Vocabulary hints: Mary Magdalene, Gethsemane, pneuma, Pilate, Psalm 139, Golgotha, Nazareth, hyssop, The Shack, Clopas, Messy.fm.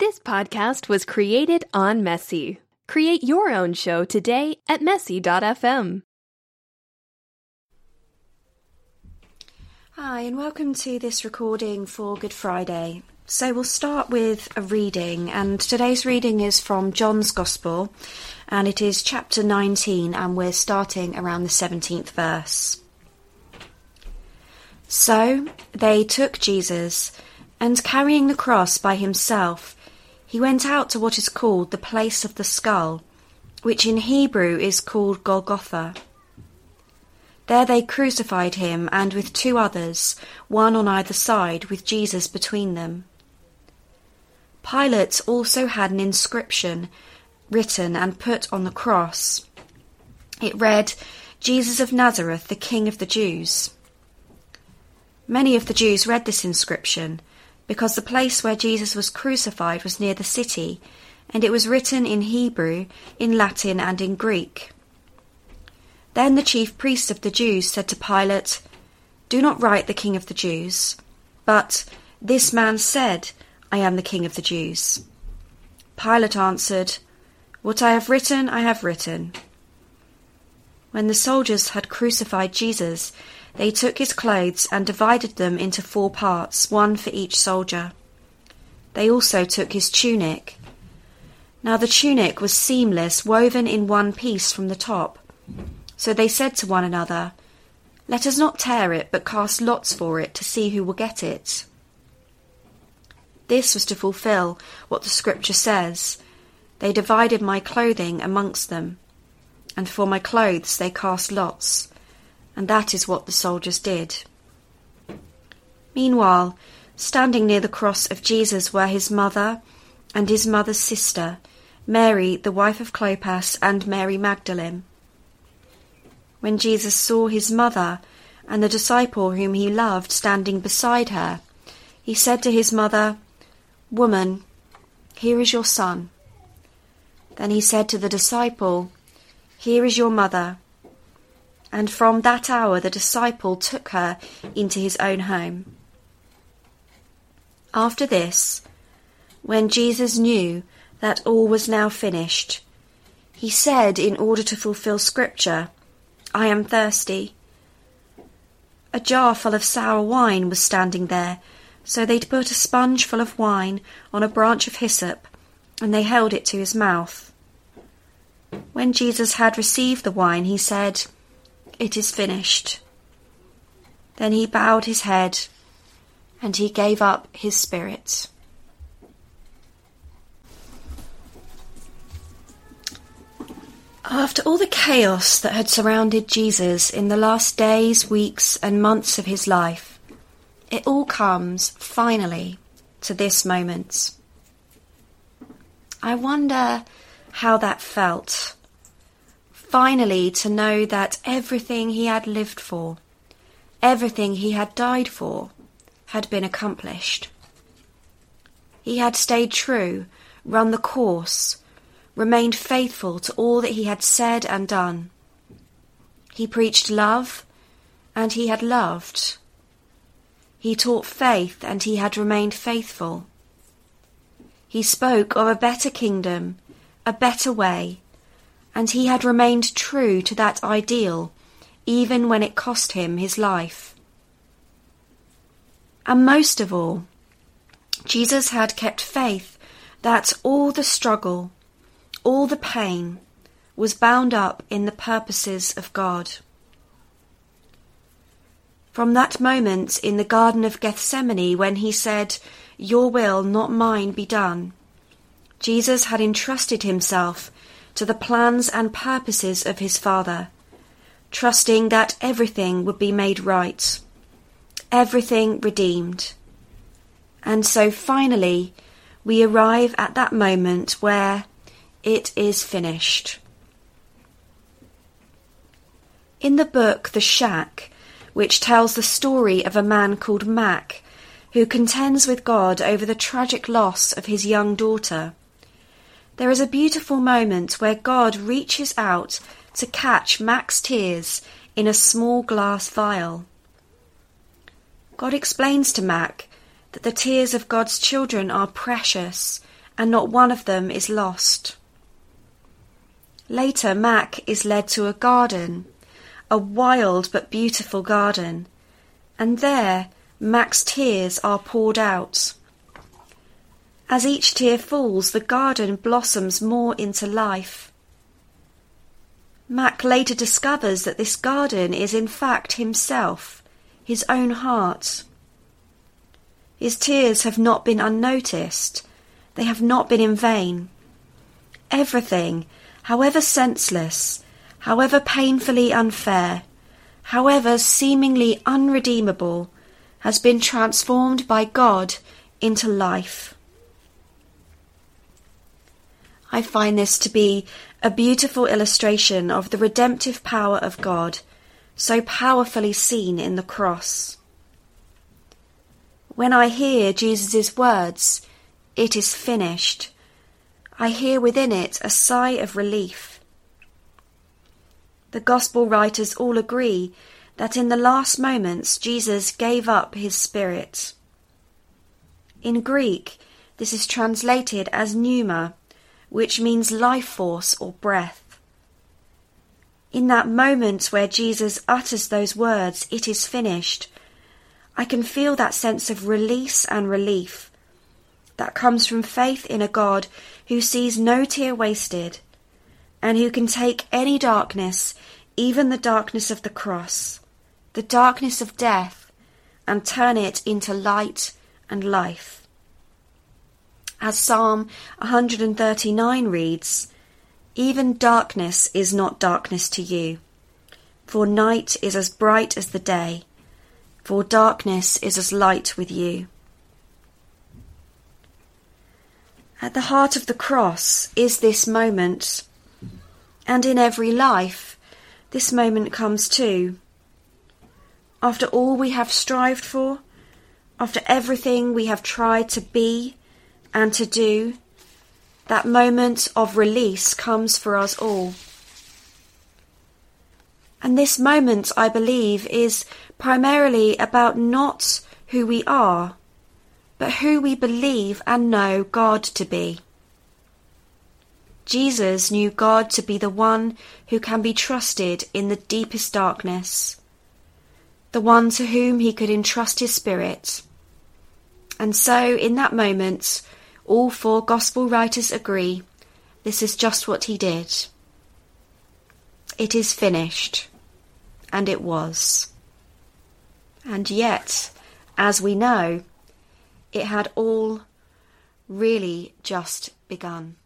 This podcast was created on Messy. Create your own show today at Messy.fm. Hi, and welcome to this recording for Good Friday. So we'll start with a reading, and today's reading is from John's Gospel, and it is chapter 19, and we're starting around the 17th verse. So they took Jesus, and carrying the cross by himself, he went out to what is called the place of the skull, which in Hebrew is called Golgotha. There they crucified him, and with two others, one on either side, with Jesus between them. Pilate also had an inscription written and put on the cross. It read, "Jesus of Nazareth, the King of the Jews." Many of the Jews read this inscription, because the place where Jesus was crucified was near the city, and it was written in Hebrew, in Latin, and in Greek. Then the chief priests of the Jews said to Pilate, "Do not write the King of the Jews, but this man said, 'I am the King of the Jews.'" Pilate answered, "What I have written, I have written." When the soldiers had crucified Jesus, they took his clothes and divided them into four parts, one for each soldier. They also took his tunic. Now the tunic was seamless, woven in one piece from the top. So they said to one another, "Let us not tear it, but cast lots for it to see who will get it." This was to fulfill what the scripture says, "They divided my clothing amongst them, and for my clothes they cast lots," and that is what the soldiers did. Meanwhile, standing near the cross of Jesus were his mother and his mother's sister, Mary, the wife of Clopas, and Mary Magdalene. When Jesus saw his mother and the disciple whom he loved standing beside her, he said to his mother, "Woman, here is your son." Then he said to the disciple, "Here is your mother." And from that hour the disciple took her into his own home. After this, when Jesus knew that all was now finished, he said, in order to fulfill scripture, "I am thirsty." A jar full of sour wine was standing there, so they'd put a sponge full of wine on a branch of hyssop, and they held it to his mouth. When Jesus had received the wine, he said, "It is finished." Then he bowed his head, and he gave up his spirit. After all the chaos that had surrounded Jesus in the last days, weeks, and months of his life, it all comes, finally, to this moment. I wonder how that felt. Finally, to know that everything he had lived for, everything he had died for, had been accomplished. He had stayed true, run the course, remained faithful to all that he had said and done. He preached love, and he had loved. He taught faith, and he had remained faithful. He spoke of a better kingdom, a better way, and he had remained true to that ideal, even when it cost him his life. And most of all, Jesus had kept faith that all the struggle, all the pain, was bound up in the purposes of God. From that moment in the Garden of Gethsemane, when he said, "Your will, not mine, be done," Jesus had entrusted himself to the plans and purposes of his Father, trusting that everything would be made right, everything redeemed. And so finally, we arrive at that moment where it is finished. In the book The Shack, which tells the story of a man called Mac, who contends with God over the tragic loss of his young daughter, there is a beautiful moment where God reaches out to catch Mac's tears in a small glass vial. God explains to Mac that the tears of God's children are precious and not one of them is lost. Later, Mac is led to a garden, a wild but beautiful garden, and there Mac's tears are poured out. As each tear falls, the garden blossoms more into life. Mac later discovers that this garden is in fact himself, his own heart. His tears have not been unnoticed. They have not been in vain. Everything, however senseless, however painfully unfair, however seemingly unredeemable, has been transformed by God into life. I find this to be a beautiful illustration of the redemptive power of God, so powerfully seen in the cross. When I hear Jesus' words, "It is finished," I hear within it a sigh of relief. The Gospel writers all agree that in the last moments Jesus gave up his spirit. In Greek, this is translated as pneuma, which means life force or breath. In that moment where Jesus utters those words, "It is finished," I can feel that sense of release and relief that comes from faith in a God who sees no tear wasted and who can take any darkness, even the darkness of the cross, the darkness of death, and turn it into light and life. As Psalm 139 reads, "Even darkness is not darkness to you, for night is as bright as the day, for darkness is as light with you." At the heart of the cross is this moment, and in every life this moment comes too. After all we have strived for, after everything we have tried to be and to do, that moment of release comes for us all. And this moment, I believe, is primarily about not who we are, but who we believe and know God to be. Jesus knew God to be the one who can be trusted in the deepest darkness, the one to whom he could entrust his spirit. And so, in that moment, all four gospel writers agree, this is just what he did. It is finished, and it was. And yet, as we know, it had all really just begun.